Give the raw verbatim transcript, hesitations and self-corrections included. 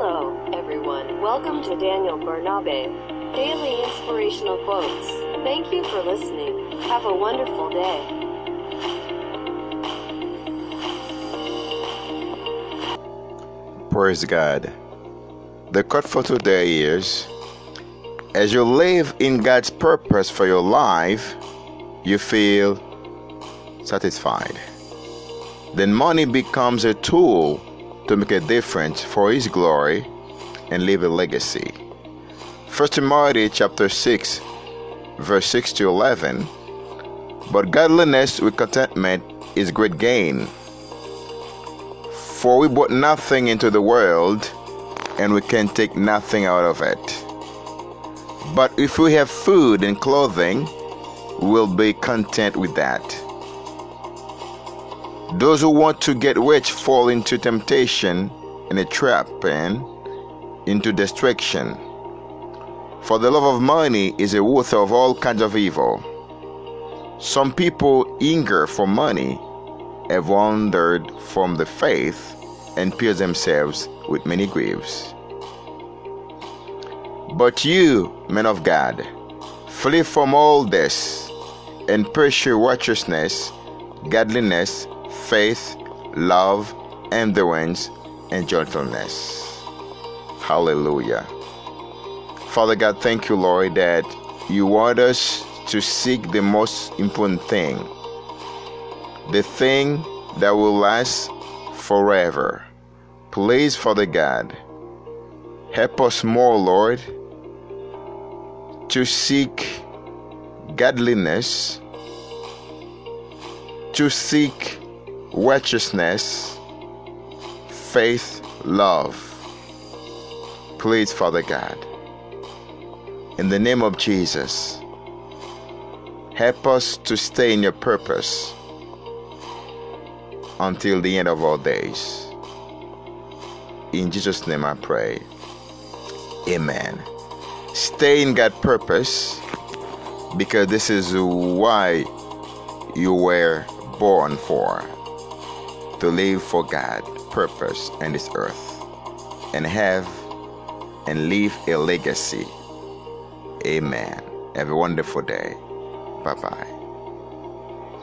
Hello, everyone. Welcome to Daniel Bernabe, Daily Inspirational Quotes. Thank you for listening. Have a wonderful day. Praise God. The quote for today is, as you live in God's purpose for your life, you feel satisfied. Then money becomes a tool to make a difference for His glory and leave a legacy. First Timothy chapter six, verse six to eleven. But godliness with contentment is great gain. For we brought nothing into the world, and we can take nothing out of it. But if we have food and clothing, we will be content with that. Those who want to get rich fall into temptation and a trap and into destruction. For the love of money is a root of all kinds of evil. Some people eager for money have wandered from the faith and pierced themselves with many griefs. But you, men of God, flee from all this and pursue righteousness, godliness, faith, love, endurance, and gentleness. Hallelujah. Father God, thank you, Lord, that you want us to seek the most important thing, the thing that will last forever. Please, Father God, help us more, Lord, to seek godliness, to seek righteousness, faith, love. Please, Father God, in the name of Jesus, help us to stay in your purpose until the end of our days. In Jesus' name I pray. Amen. Stay in God's purpose, because this is why you were born for. To live for God's purpose on this earth. And have and leave a legacy. Amen. Have a wonderful day. Bye-bye.